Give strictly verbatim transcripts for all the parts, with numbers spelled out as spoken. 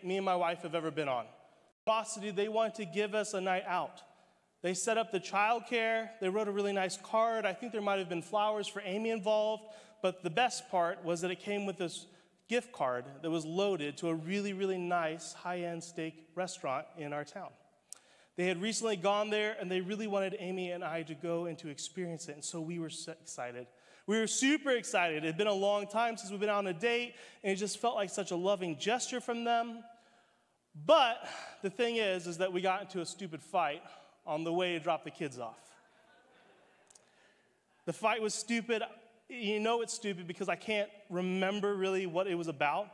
date me and my wife have ever been on. Generosity, they wanted to give us a night out. They set up the childcare. They wrote a really nice card. I think there might have been flowers for Amy involved, but the best part was that it came with this gift card that was loaded to a really, really nice high-end steak restaurant in our town. They had recently gone there, and they really wanted Amy and I to go and to experience it, and so we were so excited. We were super excited. It had been a long time since we've been on a date, and it just felt like such a loving gesture from them. But the thing is, is that we got into a stupid fight on the way to drop the kids off. The fight was stupid. You know it's stupid because I can't remember really what it was about.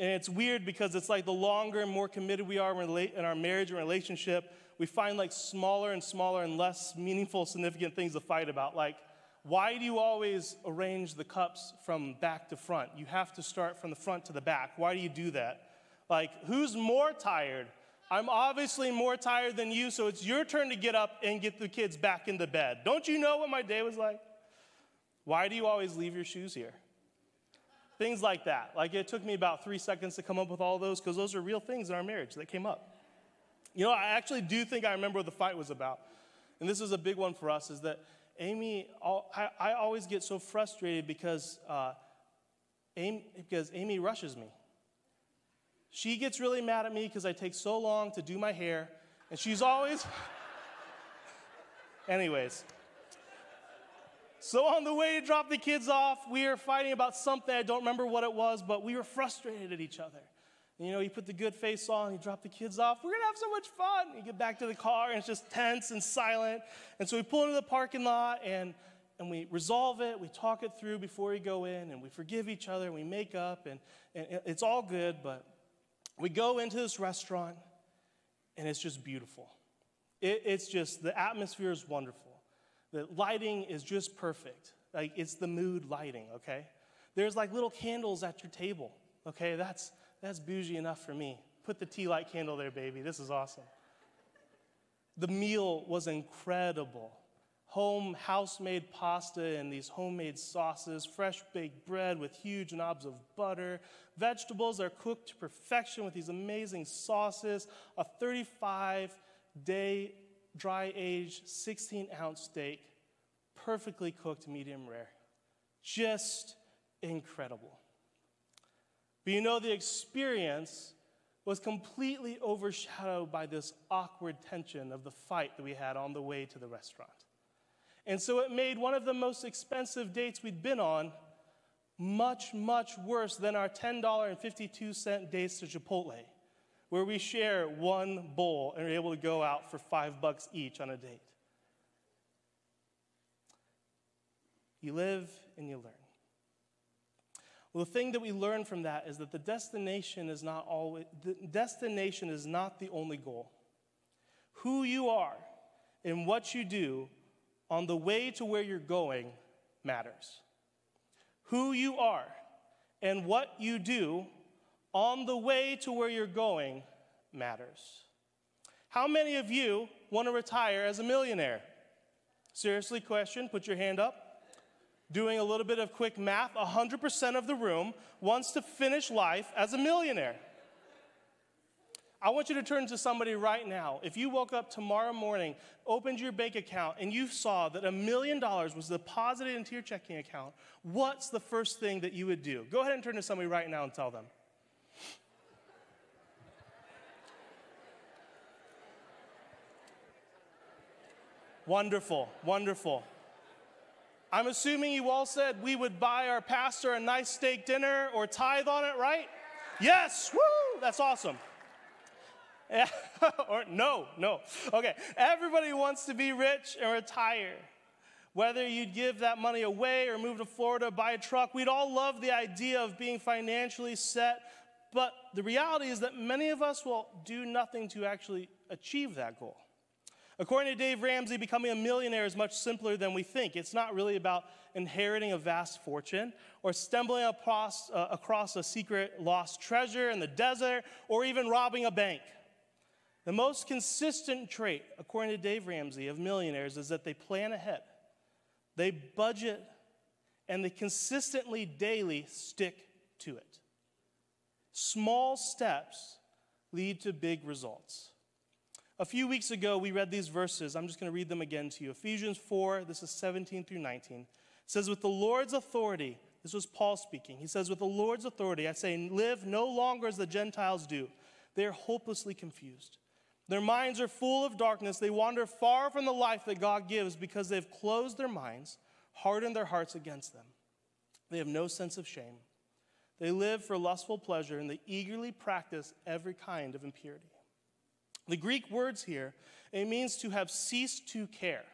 And it's weird because it's like the longer and more committed we are in our marriage and relationship, we find like smaller and smaller and less meaningful, significant things to fight about. Like, why do you always arrange the cups from back to front? You have to start from the front to the back. Why do you do that? Like, who's more tired? I'm obviously more tired than you, so it's your turn to get up and get the kids back into bed. Don't you know what my day was like? Why do you always leave your shoes here? Things like that. Like, it took me about three seconds to come up with all those, because those are real things in our marriage that came up. You know, I actually do think I remember what the fight was about. And this was a big one for us, is that Amy, I always get so frustrated because, uh, Amy, because Amy rushes me. She gets really mad at me because I take so long to do my hair, and she's always... Anyways. So on the way to drop the kids off, we were fighting about something. I don't remember what it was, but we were frustrated at each other. And, you know, he put the good face on, he dropped the kids off. We're going to have so much fun. You get back to the car, and it's just tense and silent. And so we pull into the parking lot, and, and we resolve it. We talk it through before we go in, and we forgive each other, and we make up, and, and it's all good, but... We go into this restaurant, and it's just beautiful. It, it's just, the atmosphere is wonderful. The lighting is just perfect. Like, it's the mood lighting, okay? There's, like, little candles at your table, okay? That's, that's bougie enough for me. Put the tea light candle there, baby. This is awesome. The meal was incredible. Home, house-made pasta and these homemade sauces, fresh-baked bread with huge knobs of butter. Vegetables are cooked to perfection with these amazing sauces. A thirty-five day, dry-aged, sixteen ounce steak, perfectly cooked, medium rare. Just incredible. But you know, the experience was completely overshadowed by this awkward tension of the fight that we had on the way to the restaurant. And so it made one of the most expensive dates we'd been on much, much worse than our ten dollars and fifty-two cent dates to Chipotle, where we share one bowl and are able to go out for five bucks each on a date. You live and you learn. Well, the thing that we learn from that is that the destination is not always, the destination is not the only goal. Who you are and what you do on the way to where you're going matters. Who you are and what you do on the way to where you're going matters. How many of you want to retire as a millionaire? Seriously, question, put your hand up. Doing a little bit of quick math, one hundred percent of the room wants to finish life as a millionaire. I want you to turn to somebody right now. If you woke up tomorrow morning, opened your bank account, and you saw that a million dollars was deposited into your checking account, what's the first thing that you would do? Go ahead and turn to somebody right now and tell them. Wonderful, wonderful. I'm assuming you all said we would buy our pastor a nice steak dinner or tithe on it, right? Yes, woo, that's awesome. or no, no. Okay, everybody wants to be rich and retire. Whether you'd give that money away or move to Florida, buy a truck, we'd all love the idea of being financially set. But the reality is that many of us will do nothing to actually achieve that goal. According to Dave Ramsey, becoming a millionaire is much simpler than we think. It's not really about inheriting a vast fortune or stumbling across, uh, across a secret lost treasure in the desert or even robbing a bank. The most consistent trait, according to Dave Ramsey, of millionaires is that they plan ahead, they budget, and they consistently, daily stick to it. Small steps lead to big results. A few weeks ago, we read these verses. I'm just going to read them again to you. Ephesians four, this is seventeen through nineteen. It says, with the Lord's authority, this was Paul speaking. He says, with the Lord's authority, I say, live no longer as the Gentiles do. They are hopelessly confused. Their minds are full of darkness. They wander far from the life that God gives because they've closed their minds, hardened their hearts against them. They have no sense of shame. They live for lustful pleasure, and they eagerly practice every kind of impurity. The Greek words here, it means to have ceased to care.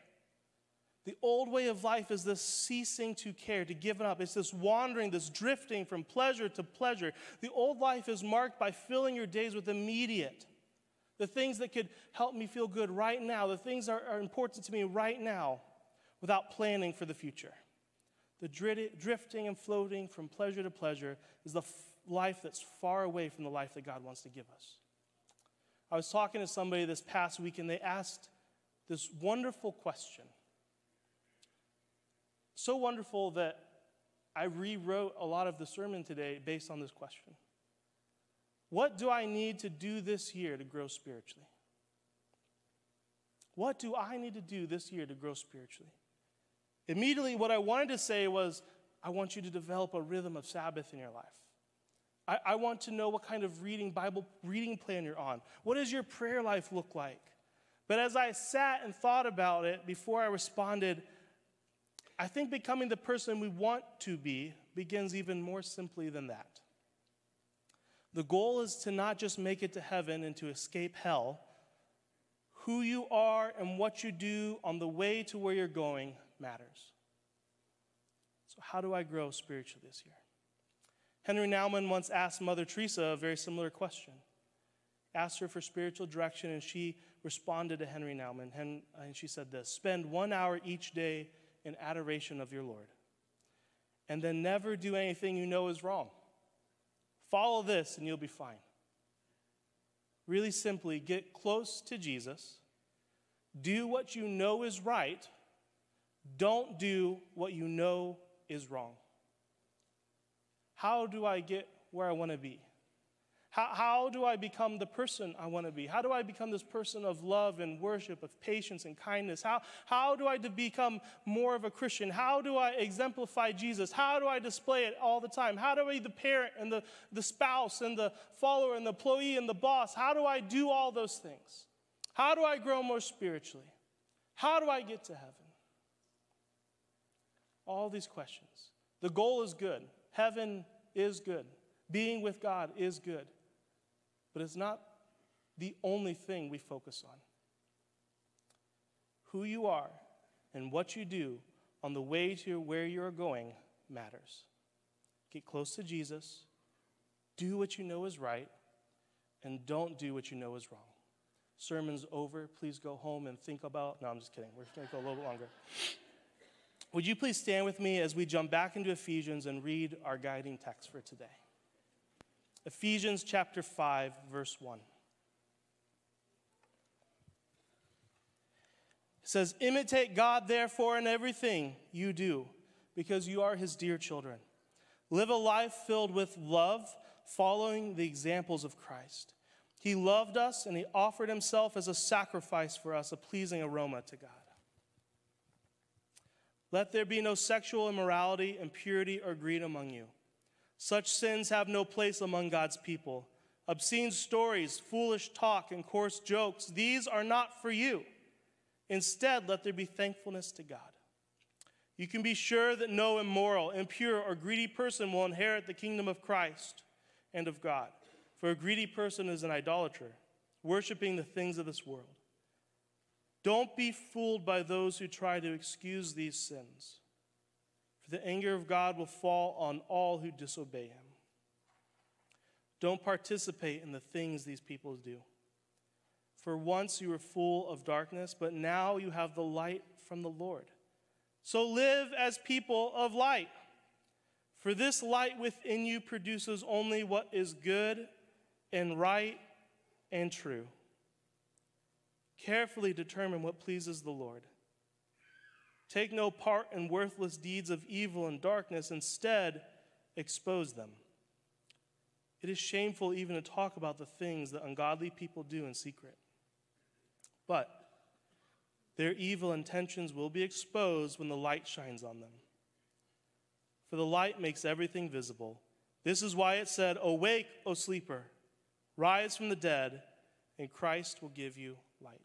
The old way of life is this ceasing to care, to give it up. It's this wandering, this drifting from pleasure to pleasure. The old life is marked by filling your days with immediate, the things that could help me feel good right now, the things that are, are important to me right now, without planning for the future. The drifting and floating from pleasure to pleasure is the f- life that's far away from the life that God wants to give us. I was talking to somebody this past week, and they asked this wonderful question. So wonderful that I rewrote a lot of the sermon today based on this question. What do I need to do this year to grow spiritually? What do I need to do this year to grow spiritually? Immediately, what I wanted to say was, I want you to develop a rhythm of Sabbath in your life. I, I want to know what kind of reading, Bible reading plan you're on. What does your prayer life look like? But as I sat and thought about it before I responded, I think becoming the person we want to be begins even more simply than that. The goal is to not just make it to heaven and to escape hell. Who you are and what you do on the way to where you're going matters. So how do I grow spiritually this year? Henry Nouwen once asked Mother Teresa a very similar question. Asked her for spiritual direction, and she responded to Henry Nouwen, and she said this, spend one hour each day in adoration of your Lord, and then never do anything you know is wrong. Follow this, and you'll be fine. Really simply, get close to Jesus, do what you know is right, don't do what you know is wrong. How do I get where I want to be? How, how do I become the person I want to be? How do I become this person of love and worship, of patience and kindness? How, how do I become more of a Christian? How do I exemplify Jesus? How do I display it all the time? How do I be the parent and the, the spouse and the follower and the employee and the boss? How do I do all those things? How do I grow more spiritually? How do I get to heaven? All these questions. The goal is good. Heaven is good. Being with God is good. But it's not the only thing we focus on. Who you are and what you do on the way to where you're going matters. Get close to Jesus. Do what you know is right. And don't do what you know is wrong. Sermon's over. Please go home and think about... No, I'm just kidding. We're going to go a little bit longer. Would you please stand with me as we jump back into Ephesians and read our guiding text for today? Ephesians chapter five, verse one. It says, imitate God, therefore, in everything you do, because you are his dear children. Live a life filled with love, following the examples of Christ. He loved us, and he offered himself as a sacrifice for us, a pleasing aroma to God. Let there be no sexual immorality, impurity, or greed among you. Such sins have no place among God's people. Obscene stories, foolish talk, and coarse jokes, these are not for you. Instead, let there be thankfulness to God. You can be sure that no immoral, impure, or greedy person will inherit the kingdom of Christ and of God. For a greedy person is an idolater, worshiping the things of this world. Don't be fooled by those who try to excuse these sins, for the anger of God will fall on all who disobey him. Don't participate in the things these people do. For once you were full of darkness, but now you have the light from the Lord. So live as people of light, for this light within you produces only what is good and right and true. Carefully determine what pleases the Lord. Take no part in worthless deeds of evil and darkness. Instead, expose them. It is shameful even to talk about the things that ungodly people do in secret. But their evil intentions will be exposed when the light shines on them. For the light makes everything visible. This is why it said, "Awake, O sleeper, rise from the dead, and Christ will give you light."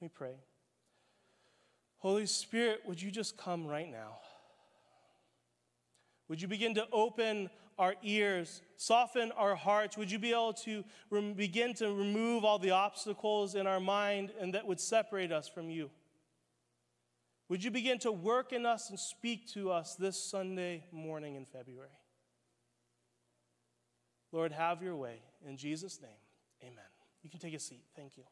We pray. Holy Spirit, would you just come right now? Would you begin to open our ears, soften our hearts? Would you be able to rem- begin to remove all the obstacles in our mind and that would separate us from you? Would you begin to work in us and speak to us this Sunday morning in February? Lord, have your way. In Jesus' name, amen. You can take a seat. Thank you.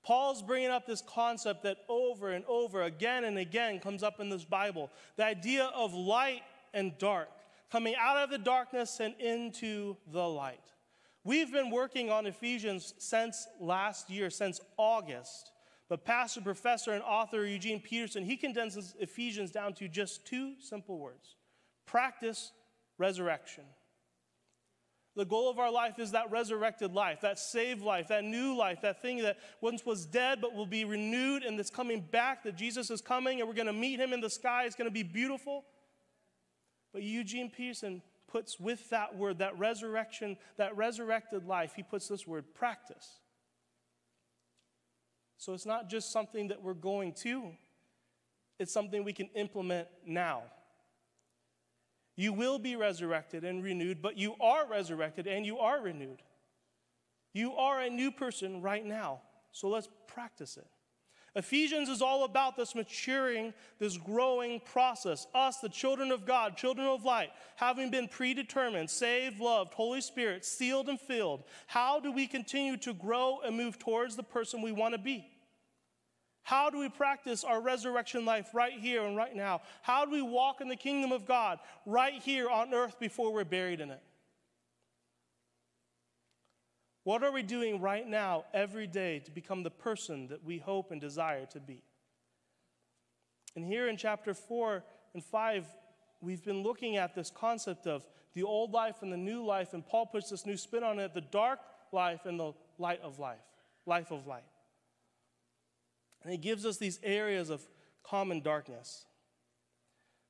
Paul's bringing up this concept that over and over again and again comes up in this Bible. The idea of light and dark, coming out of the darkness and into the light. We've been working on Ephesians since last year, since August. But pastor, professor, and author Eugene Peterson, he condenses Ephesians down to just two simple words. Practice resurrection. The goal of our life is that resurrected life, that saved life, that new life, that thing that once was dead but will be renewed and that's coming back, that Jesus is coming and we're going to meet him in the sky. It's going to be beautiful. But Eugene Peterson puts with that word, that resurrection, that resurrected life, he puts this word practice. So it's not just something that we're going to. It's something we can implement now. You will be resurrected and renewed, but you are resurrected and you are renewed. You are a new person right now, so let's practice it. Ephesians is all about this maturing, this growing process. Us, the children of God, children of light, having been predetermined, saved, loved, Holy Spirit, sealed and filled. How do we continue to grow and move towards the person we want to be? How do we practice our resurrection life right here and right now? How do we walk in the kingdom of God right here on earth before we're buried in it? What are we doing right now every day to become the person that we hope and desire to be? And here in chapter four and five, we've been looking at this concept of the old life and the new life, and Paul puts this new spin on it, the dark life and the light of life, life of light. And it gives us these areas of common darkness.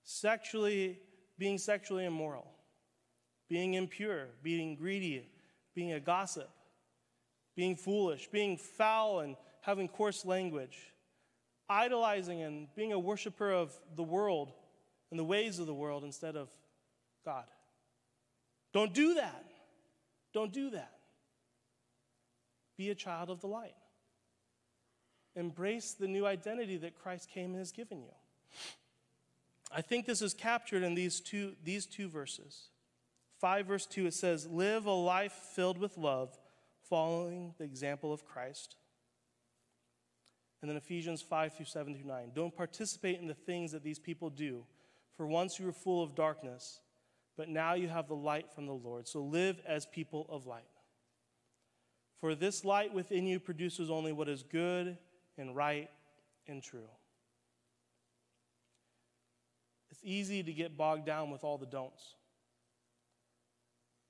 Sexually, being sexually immoral, being impure, being greedy, being a gossip, being foolish, being foul and having coarse language, idolizing and being a worshiper of the world and the ways of the world instead of God. Don't do that. Don't do that. Be a child of the light. Embrace the new identity that Christ came and has given you. I think this is captured in these two, these two verses. five verse two, it says, "Live a life filled with love, following the example of Christ." And then Ephesians five through seven through nine, "Don't participate in the things that these people do. For once you were full of darkness, but now you have the light from the Lord. So live as people of light. For this light within you produces only what is good and right and true." It's easy to get bogged down with all the don'ts.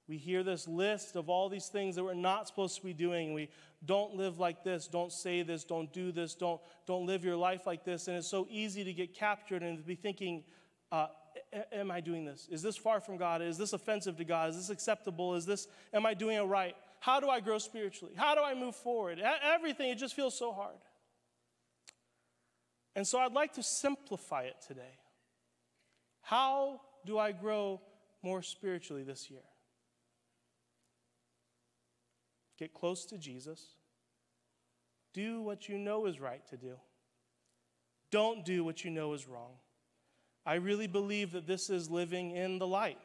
We hear this list of all these things that we're not supposed to be doing. We don't live like this, don't say this, don't do this, don't, don't live your life like this. And it's so easy to get captured and to be thinking, uh, am I doing this? Is this far from God? Is this offensive to God? Is this acceptable? Is this, am I doing it right? How do I grow spiritually? How do I move forward? Everything, it just feels so hard. And so I'd like to simplify it today. How do I grow more spiritually this year? Get close to Jesus. Do what you know is right to do. Don't do what you know is wrong. I really believe that this is living in the light.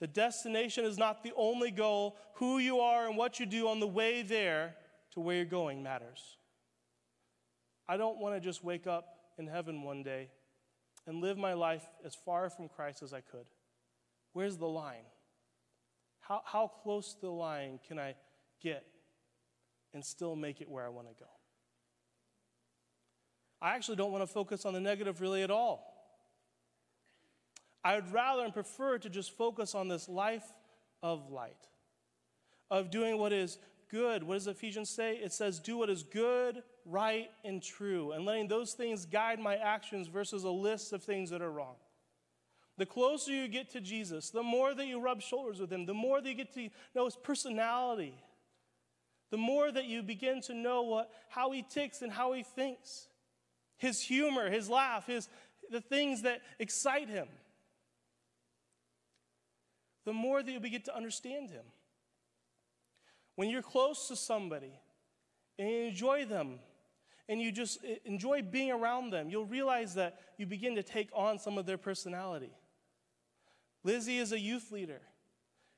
The destination is not the only goal. Who you are and what you do on the way there to where you're going matters. I don't want to just wake up in heaven one day and live my life as far from Christ as I could. Where's the line? How, how close to the line can I get and still make it where I want to go? I actually don't want to focus on the negative really at all. I would rather and prefer to just focus on this life of light, of doing what is good. What does Ephesians say? It says, do what is good, right, and true, and letting those things guide my actions versus a list of things that are wrong. The closer you get to Jesus, the more that you rub shoulders with him, the more that you get to know his personality, the more that you begin to know what, how he ticks and how he thinks, his humor, his laugh, his, the things that excite him. The more that you begin to understand him. When you're close to somebody and you enjoy them, and you just enjoy being around them, you'll realize that you begin to take on some of their personality. Lizzie is a youth leader,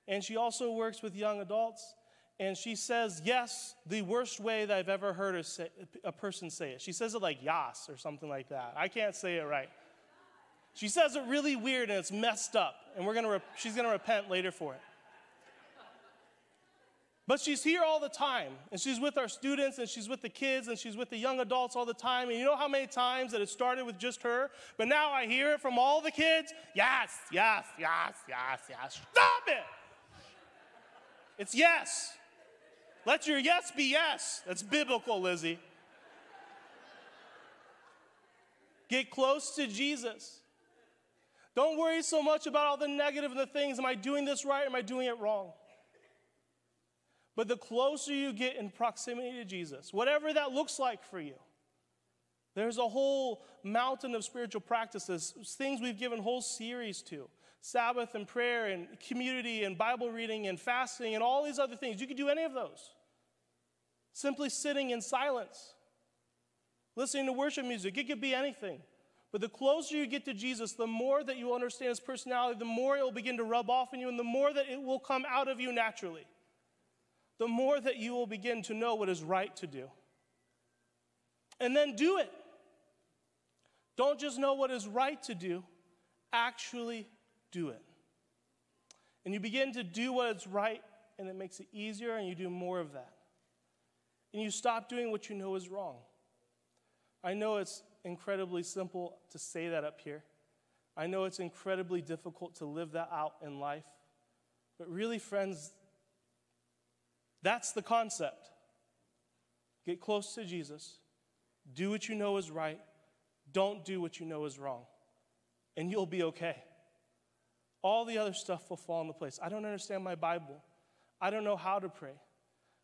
and she also works with young adults, and she says, yes, the worst way that I've ever heard a, say, a person say it. She says it like yas or something like that. I can't say it right. She says it really weird, and it's messed up, and we're gonna she's going to repent later for it. But she's here all the time, and she's with our students, and she's with the kids, and she's with the young adults all the time. And you know how many times that it started with just her? But now I hear it from all the kids. Yes, yes, yes, yes, yes. Stop it! It's yes. Let your yes be yes. That's biblical, Lizzie. Get close to Jesus. Don't worry so much about all the negative and the things. Am I doing this right? Am I doing it wrong? But the closer you get in proximity to Jesus, whatever that looks like for you, there's a whole mountain of spiritual practices, things we've given whole series to, Sabbath and prayer and community and Bible reading and fasting and all these other things. You could do any of those. Simply sitting in silence, listening to worship music. It could be anything. But the closer you get to Jesus, the more that you understand his personality, the more it will begin to rub off on you, and the more that it will come out of you naturally. The more that you will begin to know what is right to do. And then do it. Don't just know what is right to do, actually do it. And you begin to do what is right, and it makes it easier, and you do more of that. And you stop doing what you know is wrong. I know it's incredibly simple to say that up here. I know it's incredibly difficult to live that out in life. But really, friends, that's the concept. Get close to Jesus. Do what you know is right. Don't do what you know is wrong. And you'll be okay. All the other stuff will fall into place. I don't understand my Bible. I don't know how to pray.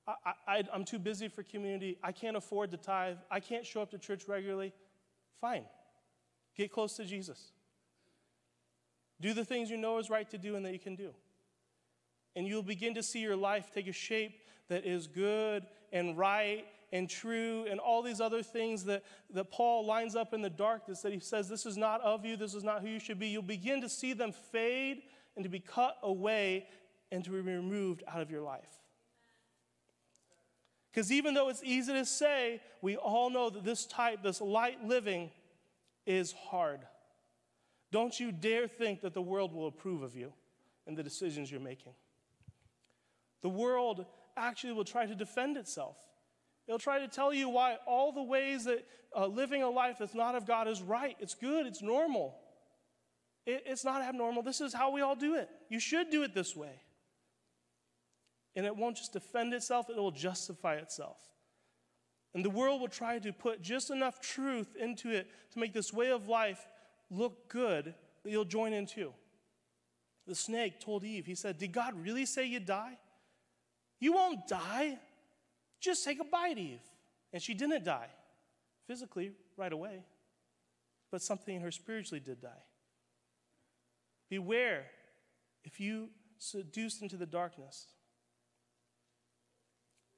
I, I, I'm too busy for community. I can't afford to tithe. I can't show up to church regularly. Fine. Get close to Jesus. Do the things you know is right to do and that you can do. And you'll begin to see your life take a shape that is good and right and true and all these other things that, that Paul lines up in the darkness that he says, this is not of you, this is not who you should be. You'll begin to see them fade and to be cut away and to be removed out of your life. Because even though it's easy to say, we all know that this type, this light living is hard. Don't you dare think that the world will approve of you and the decisions you're making. The world actually will try to defend itself. It'll try to tell you why all the ways that uh, living a life that's not of God is right. It's good. It's normal. It, it's not abnormal. This is how we all do it. You should do it this way. And it won't just defend itself. It will justify itself. And the world will try to put just enough truth into it to make this way of life look good that you'll join in too. The snake told Eve, he said, did God really say you'd die? You won't die. Just take a bite, Eve. And she didn't die physically right away, but something in her spiritually did die. Beware if you seduced into the darkness.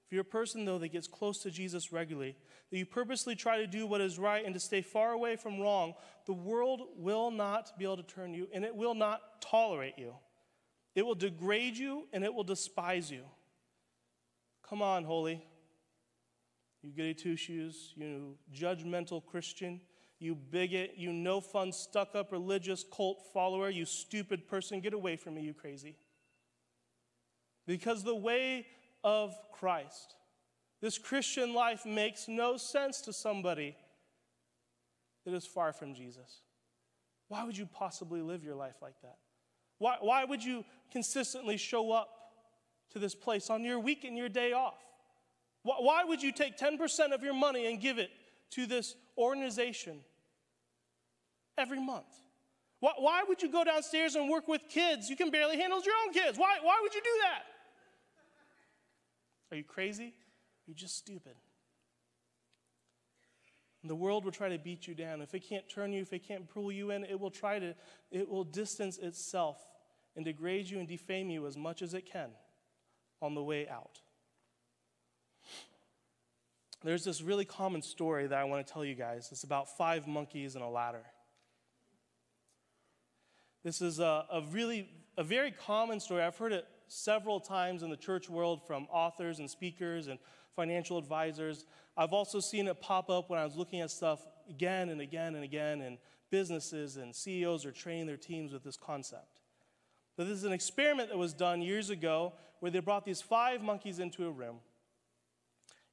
If you're a person, though, that gets close to Jesus regularly, that you purposely try to do what is right and to stay far away from wrong, the world will not be able to turn you, and it will not tolerate you. It will degrade you, and it will despise you. Come on, holy. You goody two-shoes, you judgmental Christian, you bigot, you no-fun, stuck-up, religious cult follower, you stupid person. Get away from me, you crazy. Because the way of Christ, this Christian life makes no sense to somebody that is far from Jesus. Why would you possibly live your life like that? Why, why would you consistently show up to this place on your week and your day off? Why, why would you take ten percent of your money and give it to this organization every month? Why, why would you go downstairs and work with kids? You can barely handle your own kids. Why, why would you do that? Are you crazy? You're just stupid. The world will try to beat you down. If it can't turn you, if it can't pull you in, it will try to, it will distance itself and degrade you and defame you as much as it can on the way out. There's this really common story that I want to tell you guys. It's about five monkeys and a ladder. This is a, a really, a very common story. I've heard it several times in the church world from authors and speakers and financial advisors. I've also seen it pop up when I was looking at stuff again and again and again, and businesses and C E Os are training their teams with this concept. But this is an experiment that was done years ago where they brought these five monkeys into a room.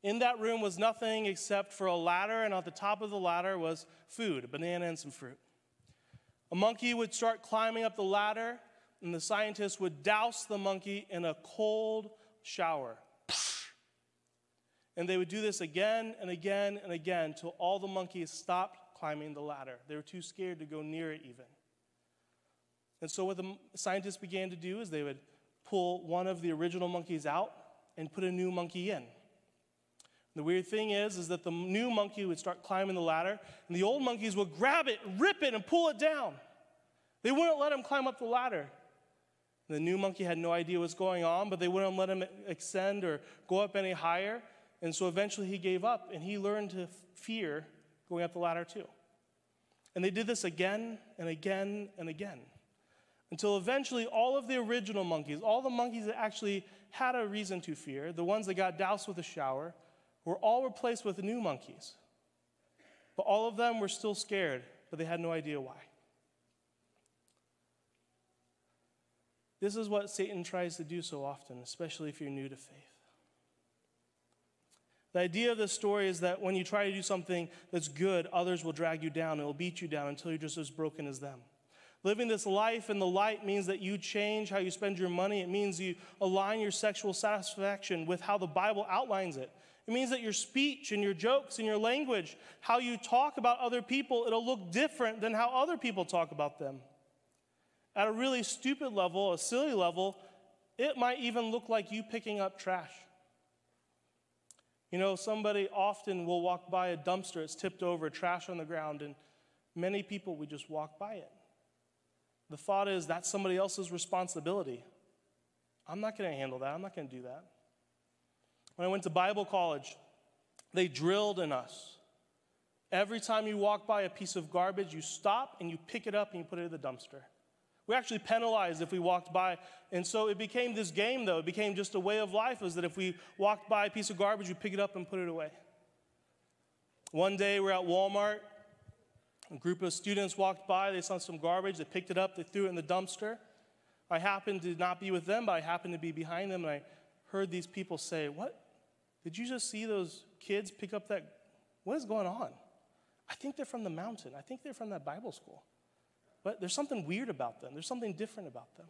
In that room was nothing except for a ladder, and at the top of the ladder was food, a banana and some fruit. A monkey would start climbing up the ladder, and the scientists would douse the monkey in a cold shower. And they would do this again and again and again till all the monkeys stopped climbing the ladder. They were too scared to go near it even. And so what the scientists began to do is they would pull one of the original monkeys out and put a new monkey in. And the weird thing is, is that the new monkey would start climbing the ladder, and the old monkeys would grab it, rip it, and pull it down. They wouldn't let him climb up the ladder. And the new monkey had no idea what's going on, but they wouldn't let him ascend or go up any higher. And so eventually he gave up, and he learned to fear going up the ladder too. And they did this again and again and again until eventually all of the original monkeys, all the monkeys that actually had a reason to fear, the ones that got doused with a shower, were all replaced with new monkeys. But all of them were still scared, but they had no idea why. This is what Satan tries to do so often, especially if you're new to faith. The idea of this story is that when you try to do something that's good, others will drag you down. It'll beat you down until you're just as broken as them. Living this life in the light means that you change how you spend your money. It means you align your sexual satisfaction with how the Bible outlines it. It means that your speech and your jokes and your language, how you talk about other people, it'll look different than how other people talk about them. At a really stupid level, a silly level, it might even look like you picking up trash. You know, somebody often will walk by a dumpster, it's tipped over, trash on the ground, and many people would just walk by it. The thought is, that's somebody else's responsibility. I'm not going to handle that. I'm not going to do that. When I went to Bible college, they drilled in us. Every time you walk by a piece of garbage, you stop and you pick it up and you put it in the dumpster. We actually penalized if we walked by. And so it became this game, though. It became just a way of life, is that if we walked by a piece of garbage, we pick it up and put it away. One day, we're at Walmart. A group of students walked by. They saw some garbage. They picked it up. They threw it in the dumpster. I happened to not be with them, but I happened to be behind them, and I heard these people say, "What? Did you just see those kids pick up that? What is going on? I think they're from the mountain. I think they're from that Bible school. But there's something weird about them. There's something different about them."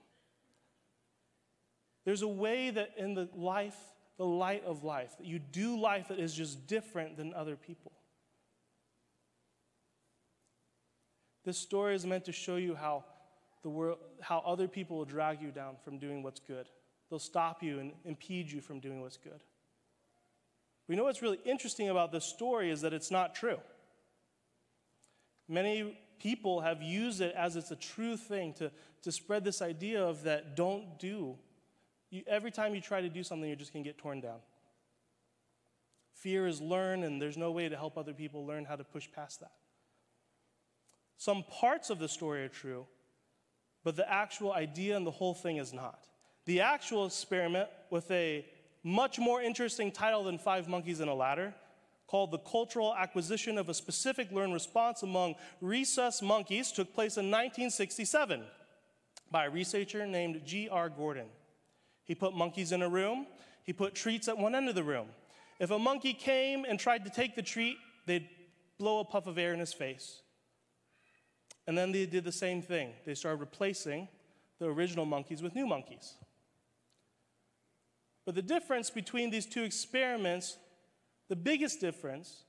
There's a way that in the life, the light of life, that you do life that is just different than other people. This story is meant to show you how the world, how other people will drag you down from doing what's good. They'll stop you and impede you from doing what's good. We know what's really interesting about this story is that it's not true. Many people have used it as it's a true thing to, to spread this idea of that don't do. You, every time you try to do something, you're just going to get torn down. Fear is learned, and there's no way to help other people learn how to push past that. Some parts of the story are true, but the actual idea and the whole thing is not. The actual experiment, with a much more interesting title than Five Monkeys and a Ladder, called The Cultural Acquisition of a Specific Learned Response Among Rhesus Monkeys, took place in nineteen sixty-seven by a researcher named G R Gordon. He put monkeys in a room. He put treats at one end of the room. If a monkey came and tried to take the treat, they'd blow a puff of air in his face. And then they did the same thing. They started replacing the original monkeys with new monkeys. But the difference between these two experiments, the biggest difference,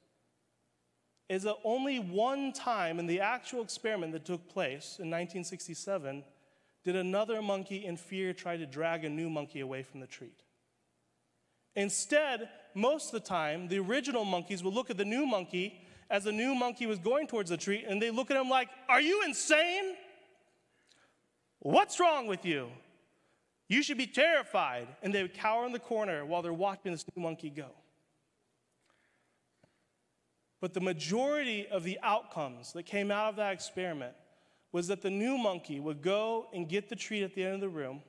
is that only one time in the actual experiment that took place in nineteen sixty-seven did another monkey in fear try to drag a new monkey away from the treat. Instead, most of the time, the original monkeys would look at the new monkey as the new monkey was going towards the treat, and they look at him like, "Are you insane? What's wrong with you? You should be terrified." And they would cower in the corner while they're watching this new monkey go. But the majority of the outcomes that came out of that experiment was that the new monkey would go and get the treat at the end of the room,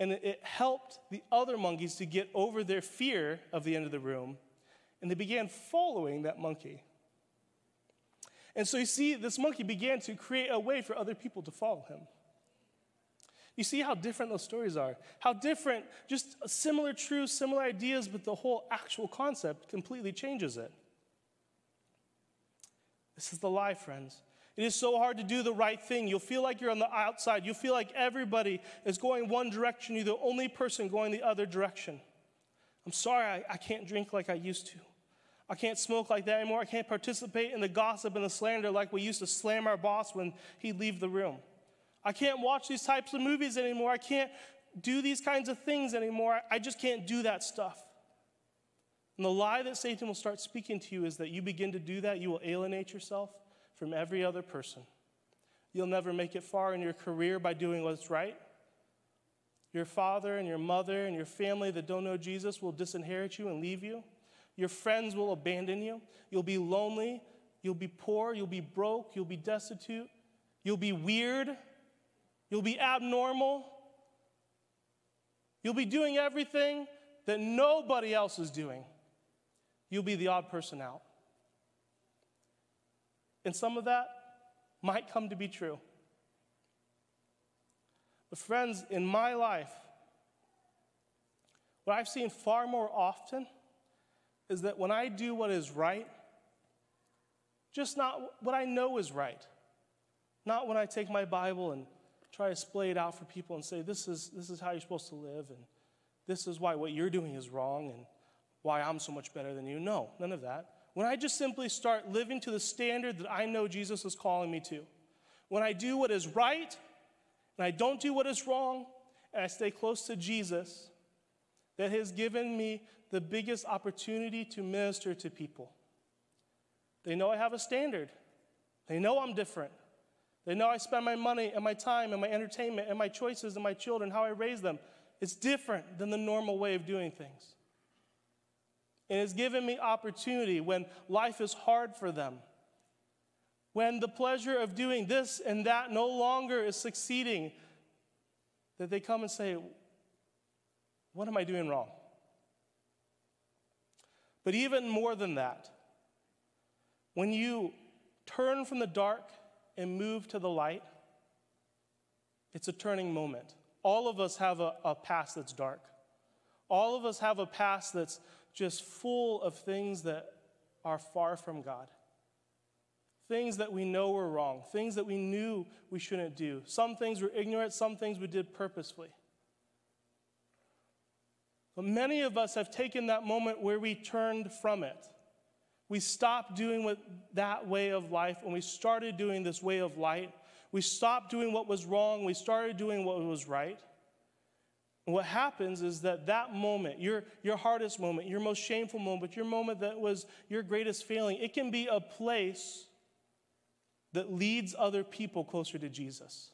and it helped the other monkeys to get over their fear of the end of the room, and they began following that monkey. And so you see, this monkey began to create a way for other people to follow him. You see how different those stories are, how different, just similar truths, similar ideas, but the whole actual concept completely changes it. This is the lie, friends. It is so hard to do the right thing. You'll feel like you're on the outside. You'll feel like everybody is going one direction. You're the only person going the other direction. I'm sorry I, I can't drink like I used to. I can't smoke like that anymore. I can't participate in the gossip and the slander like we used to slam our boss when he'd leave the room. I can't watch these types of movies anymore. I can't do these kinds of things anymore. I just can't do that stuff. And the lie that Satan will start speaking to you is that you begin to do that, you will alienate yourself from every other person. You'll never make it far in your career by doing what's right. Your father and your mother and your family that don't know Jesus will disinherit you and leave you. Your friends will abandon you. You'll be lonely. You'll be poor. You'll be broke. You'll be destitute. You'll be weird. You'll be abnormal. You'll be doing everything that nobody else is doing. You'll be the odd person out. And some of that might come to be true. But friends, in my life, what I've seen far more often is that when I do what is right, just not what I know is right, not when I take my Bible and try to splay it out for people and say, this is, this is how you're supposed to live, and this is why what you're doing is wrong, and why I'm so much better than you. No, none of that. When I just simply start living to the standard that I know Jesus is calling me to, when I do what is right, and I don't do what is wrong, and I stay close to Jesus, that has given me the biggest opportunity to minister to people. They know I have a standard. They know I'm different. They know I spend my money and my time and my entertainment and my choices and my children, how I raise them. It's different than the normal way of doing things. It has given me opportunity when life is hard for them, when the pleasure of doing this and that no longer is succeeding, that they come and say, what am I doing wrong? But even more than that, when you turn from the dark and move to the light, it's a turning moment. All of us have a, a past that's dark. All of us have a past that's just full of things that are far from God. Things that we know were wrong. Things that we knew we shouldn't do. Some things were ignorant. Some things we did purposefully. But many of us have taken that moment where we turned from it. We stopped doing what, that way of life, and we started doing this way of light. We stopped doing what was wrong. We started doing what was right. And what happens is that that moment, your, your hardest moment, your most shameful moment, your moment that was your greatest failing, it can be a place that leads other people closer to Jesus.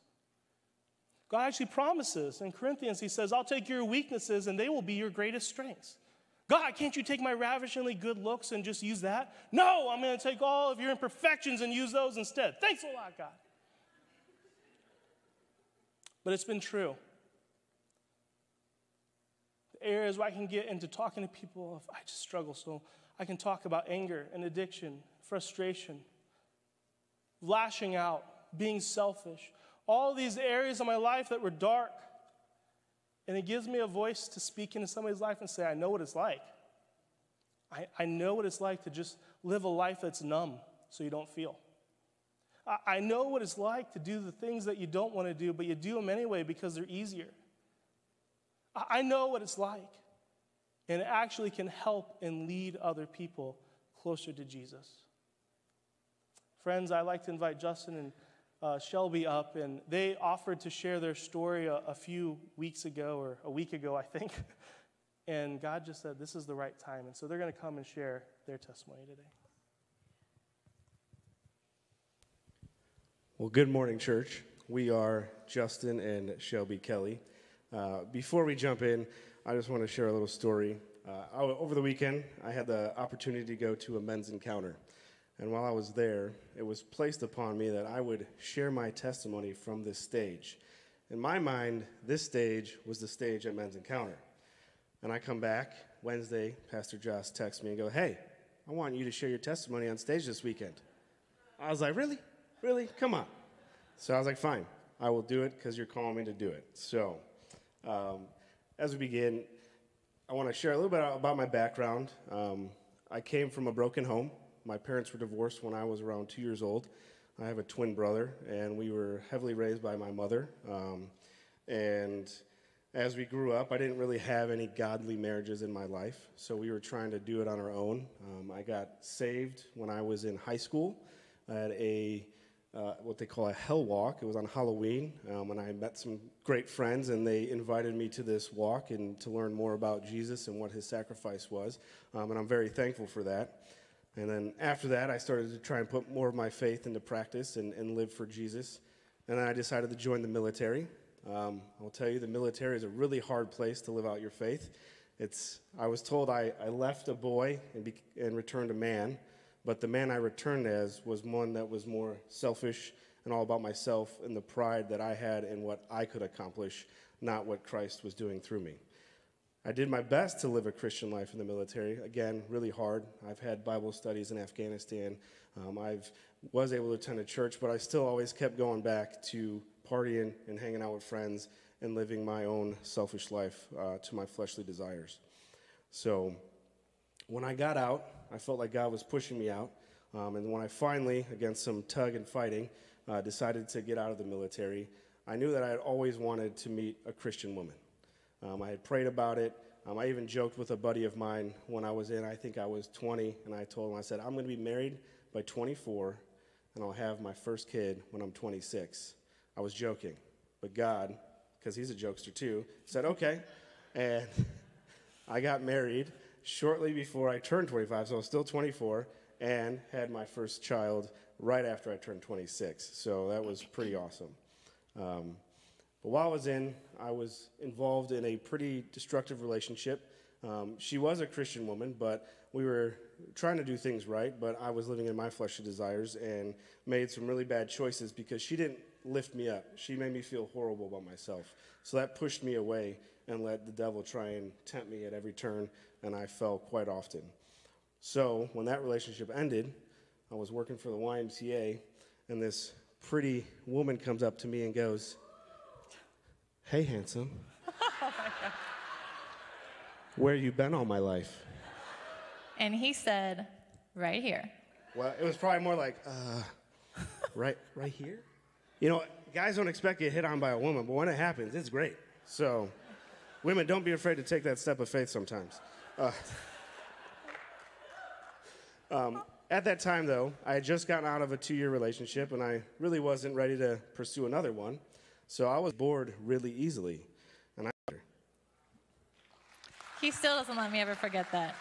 God actually promises in Corinthians, he says, I'll take your weaknesses and they will be your greatest strengths. God, can't you take my ravishingly good looks and just use that? No, I'm going to take all of your imperfections and use those instead. Thanks a lot, God. But it's been true. The areas where I can get into talking to people, I just struggle. So I can talk about anger and addiction, frustration, lashing out, being selfish. All these areas of my life that were dark. And it gives me a voice to speak into somebody's life and say, I know what it's like. I, I know what it's like to just live a life that's numb so you don't feel. I know what it's like to do the things that you don't want to do, but you do them anyway because they're easier. I know what it's like, and it actually can help and lead other people closer to Jesus. Friends, I'd like to invite Justin and uh, Shelby up, and they offered to share their story a, a few weeks ago, or a week ago, I think, and God just said, this is the right time, and so they're going to come and share their testimony today. Well, good morning, church. We are Justin and Shelby Kelly. Uh, before we jump in, I just want to share a little story. Uh, over the weekend, I had the opportunity to go to a men's encounter. And while I was there, it was placed upon me that I would share my testimony from this stage. In my mind, this stage was the stage at men's encounter. And I come back Wednesday, Pastor Josh texts me and goes, hey, I want you to share your testimony on stage this weekend. I was like, really? Really? Come on. So I was like, fine, I will do it because you're calling me to do it. So um, as we begin, I want to share a little bit about my background. Um, I came from a broken home. My parents were divorced when I was around two years old. I have a twin brother, and we were heavily raised by my mother. Um, and as we grew up, I didn't really have any godly marriages in my life, so we were trying to do it on our own. Um, I got saved when I was in high school at a Uh, what they call a hell walk. It was on Halloween, um, and I met some great friends, and they invited me to this walk and to learn more about Jesus and what his sacrifice was, um, and I'm very thankful for that. And then after that, I started to try and put more of my faith into practice and, and live for Jesus, and then I decided to join the military. Um, I'll tell you, the military is a really hard place to live out your faith. It's, I was told I, I left a boy and, be, and returned a man, but the man I returned as was one that was more selfish and all about myself and the pride that I had in what I could accomplish, not what Christ was doing through me. I did my best to live a Christian life in the military. Again, really hard. I've had Bible studies in Afghanistan. Um, I was able to attend a church, but I still always kept going back to partying and hanging out with friends and living my own selfish life uh, to my fleshly desires. So when I got out, I felt like God was pushing me out, um, and when I finally, against some tug and fighting, uh, decided to get out of the military, I knew that I had always wanted to meet a Christian woman. Um, I had prayed about it. Um, I even joked with a buddy of mine when I was in, I think I was twenty, and I told him, I said, I'm going to be married by twenty-four, and I'll have my first kid when I'm twenty-six. I was joking, but God, because he's a jokester too, said, okay, and I got married shortly before I turned twenty-five, so I was still twenty-four, and had my first child right after I turned twenty-six, so that was pretty awesome. Um, but while I was in, I was involved in a pretty destructive relationship. Um, she was a Christian woman, but we were trying to do things right, but I was living in my fleshly desires and made some really bad choices because she didn't lift me up. She made me feel horrible about myself, so that pushed me away and let the devil try and tempt me at every turn, and I fell quite often. So when that relationship ended, I was working for the Y M C A, and this pretty woman comes up to me and goes, hey, handsome, where you been all my life? And he said, right here. Well, it was probably more like, uh, right, right here? You know, guys don't expect to get hit on by a woman, but when it happens, it's great. So women, don't be afraid to take that step of faith sometimes. Uh, um, at that time, though, I had just gotten out of a two-year relationship, and I really wasn't ready to pursue another one, so I was bored really easily. And I he still doesn't let me ever forget that.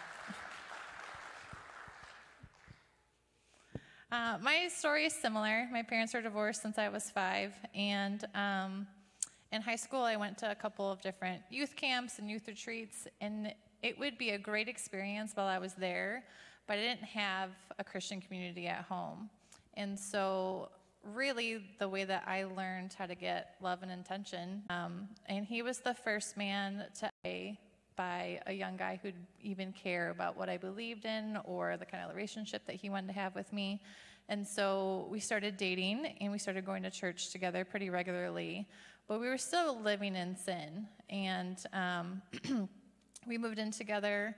Uh, my story is similar. My parents were divorced since I was five, and um, in high school, I went to a couple of different youth camps and youth retreats, and it would be a great experience while I was there, but I didn't have a Christian community at home. And so really the way that I learned how to get love and intention, um, and he was the first man to pray by a young guy who'd even care about what I believed in or the kind of relationship that he wanted to have with me. And so we started dating, and we started going to church together pretty regularly. But we were still living in sin, and um, we moved in together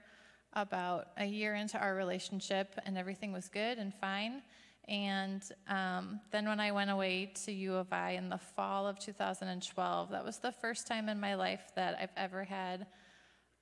about a year into our relationship, and everything was good and fine, And um, then when I went away to U of I in the fall of two thousand twelve, that was the first time in my life that I've ever had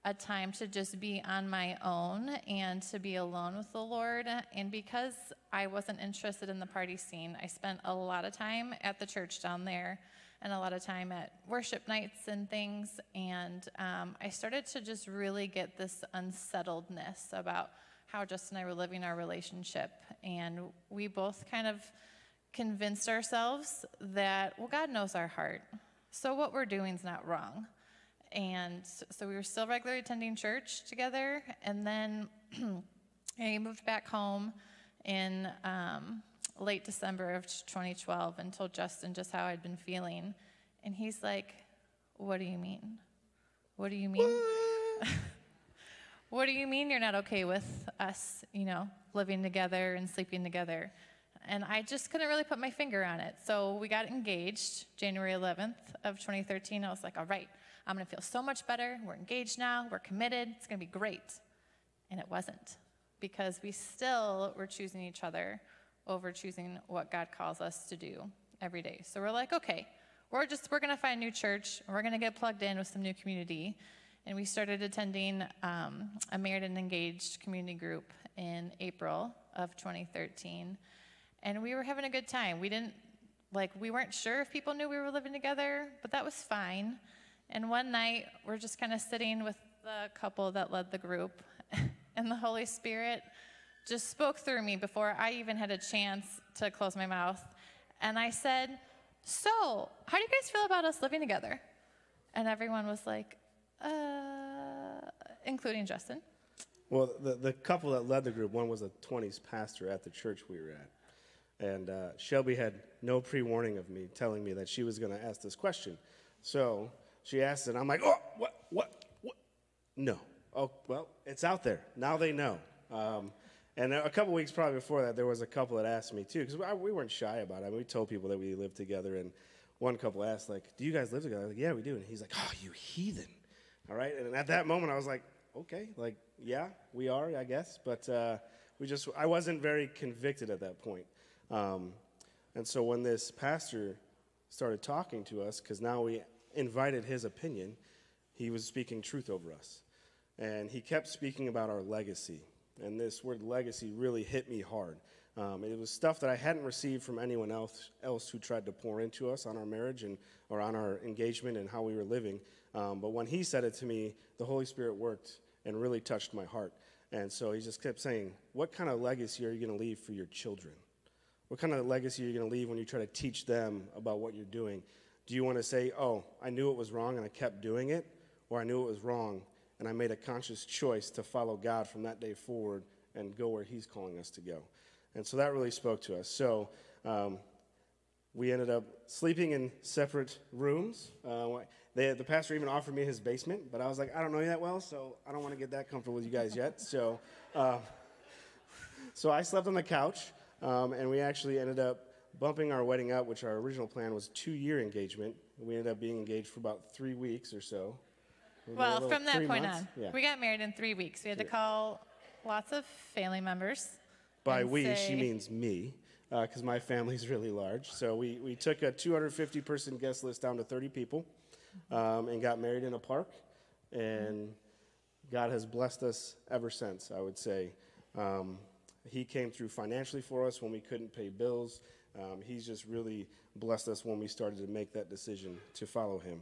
a time to just be on my own and to be alone with the Lord. And because I wasn't interested in the party scene, I spent a lot of time at the church down there and a lot of time at worship nights and things. And um, I started to just really get this unsettledness about how Justin and I were living our relationship. And we both kind of convinced ourselves that, well, God knows our heart, so what we're doing is not wrong. And so we were still regularly attending church together. And then I moved back home in um, late December of twenty twelve and told Justin just how I'd been feeling. And he's like, what do you mean? What do you mean? What do you mean you're not okay with us, you know, living together and sleeping together? And I just couldn't really put my finger on it. So we got engaged January eleventh of twenty thirteen. I was like, all right, I'm going to feel so much better. We're engaged now. We're committed. It's going to be great. And it wasn't, because we still were choosing each other over choosing what God calls us to do every day. So we're like, okay, we're just, we're going to find a new church. We're going to get plugged in with some new community. And we started attending um, a married and engaged community group in April of twenty thirteen. And we were having a good time. We didn't, like, we weren't sure if people knew we were living together, but that was fine. And one night, we're just kind of sitting with the couple that led the group, and the Holy Spirit just spoke through me before I even had a chance to close my mouth. And I said, so, how do you guys feel about us living together? And everyone was like, uh, including Justin. Well, the, the couple that led the group, one was a twenties pastor at the church we were at. And uh, Shelby had no pre-warning of me telling me that she was going to ask this question. So she asked it, and I'm like, oh, what, what, what? No. Oh, well, it's out there. Now they know. Um, and a couple weeks probably before that, there was a couple that asked me, too, because we weren't shy about it. I mean, we told people that we lived together, and one couple asked, like, do you guys live together? I was like, yeah, we do. And he's like, oh, you heathen. All right? And at that moment, I was like, okay, like, yeah, we are, I guess. But uh, we just, I wasn't very convicted at that point. Um, and so when this pastor started talking to us, because now we invited his opinion, he was speaking truth over us. And he kept speaking about our legacy. And this word legacy really hit me hard. Um, it was stuff that I hadn't received from anyone else else who tried to pour into us on our marriage and or on our engagement and how we were living. Um, but when he said it to me, the Holy Spirit worked and really touched my heart. And so he just kept saying, what kind of legacy are you going to leave for your children? What kind of legacy are you going to leave when you try to teach them about what you're doing? Do you want to say, oh, I knew it was wrong and I kept doing it, or I knew it was wrong and I made a conscious choice to follow God from that day forward and go where he's calling us to go? And so that really spoke to us. So um, we ended up sleeping in separate rooms. Uh, they, the pastor even offered me his basement, but I was like, I don't know you that well, so I don't want to get that comfortable with you guys yet. So, uh, so I slept on the couch. Um, and we actually ended up bumping our wedding up, which our original plan was two-year engagement. We ended up being engaged for about three weeks or so. We well, from that point months. on. Yeah. We got married in three weeks. We had yeah. to call lots of family members. By we, say, she means me, because uh, my family's really large. So we, we took a two hundred fifty person guest list down to thirty people um, and got married in a park. And mm-hmm. God has blessed us ever since, I would say. Um, He came through financially for us when we couldn't pay bills. Um, he's just really blessed us when we started to make that decision to follow him.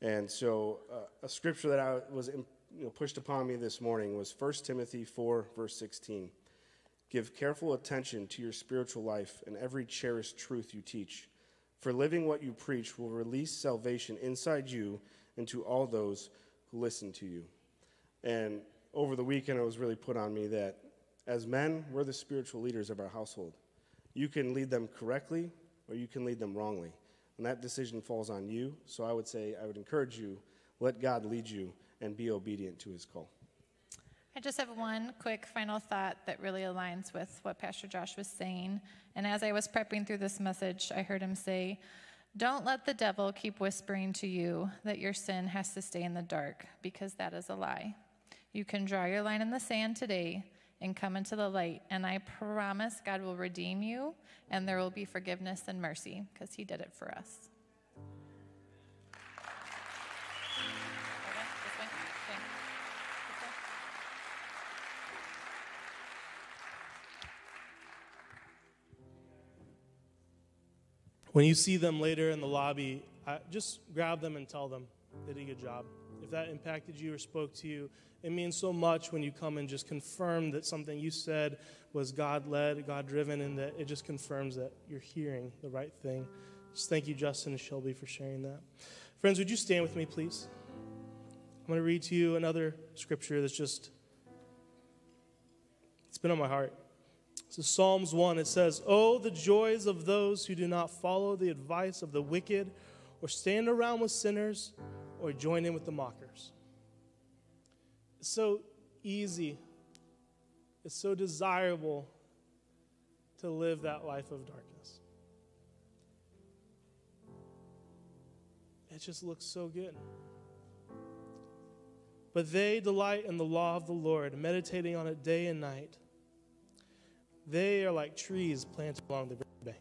And so uh, a scripture that I was you know, pushed upon me this morning was First Timothy four, verse sixteen. Give careful attention to your spiritual life and every cherished truth you teach. For living what you preach will release salvation inside you and to all those who listen to you. And over the weekend, it was really put on me that as men, we're the spiritual leaders of our household. You can lead them correctly, or you can lead them wrongly. And that decision falls on you. So I would say, I would encourage you, let God lead you and be obedient to his call. I just have one quick final thought that really aligns with what Pastor Josh was saying. And as I was prepping through this message, I heard him say, don't let the devil keep whispering to you that your sin has to stay in the dark, because that is a lie. You can draw your line in the sand today and come into the light, and I promise God will redeem you, and there will be forgiveness and mercy, because he did it for us. When you see them later in the lobby, I, just grab them and tell them they did a good job. If that impacted you or spoke to you, it means so much when you come and just confirm that something you said was God-led, God-driven, and that it just confirms that you're hearing the right thing. Just thank you, Justin and Shelby, for sharing that. Friends, would you stand with me, please? I'm going to read to you another scripture that's just, it's been on my heart. So Psalms one, it says, "Oh, the joys of those who do not follow the advice of the wicked, or stand around with sinners, or join in with the mockers." It's so easy. It's so desirable to live that life of darkness. It just looks so good. But they delight in the law of the Lord, meditating on it day and night. They are like trees planted along the bank,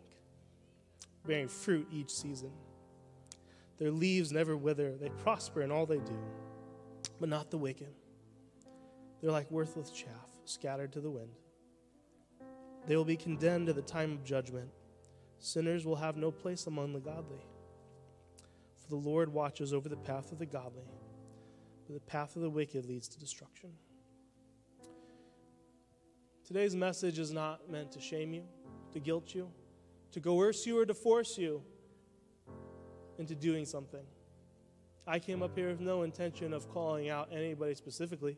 bearing fruit each season. Their leaves never wither. They prosper in all they do, but not the wicked. They're like worthless chaff scattered to the wind. They will be condemned at the time of judgment. Sinners will have no place among the godly. For the Lord watches over the path of the godly, but the path of the wicked leads to destruction. Today's message is not meant to shame you, to guilt you, to coerce you or to force you into doing something. I came up here with no intention of calling out anybody specifically.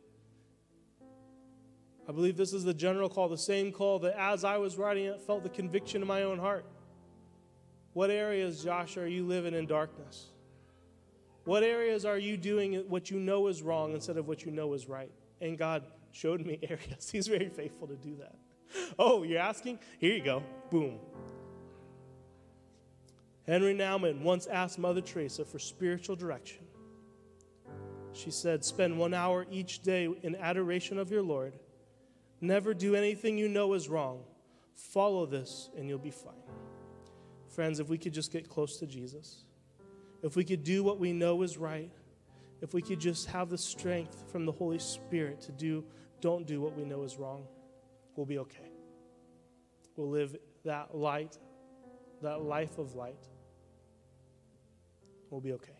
I believe this is the general call, the same call that as I was writing it, felt the conviction in my own heart. What areas, Josh, are you living in darkness? What areas are you doing what you know is wrong instead of what you know is right? And God showed me areas. He's very faithful to do that. Oh, you're asking? Here you go. Boom. Henry Nouwen once asked Mother Teresa for spiritual direction. She said, "Spend one hour each day in adoration of your Lord. Never do anything you know is wrong. Follow this and you'll be fine." Friends, if we could just get close to Jesus, if we could do what we know is right, if we could just have the strength from the Holy Spirit to do, don't do what we know is wrong, we'll be okay. We'll live that light, that life of light. We'll be okay.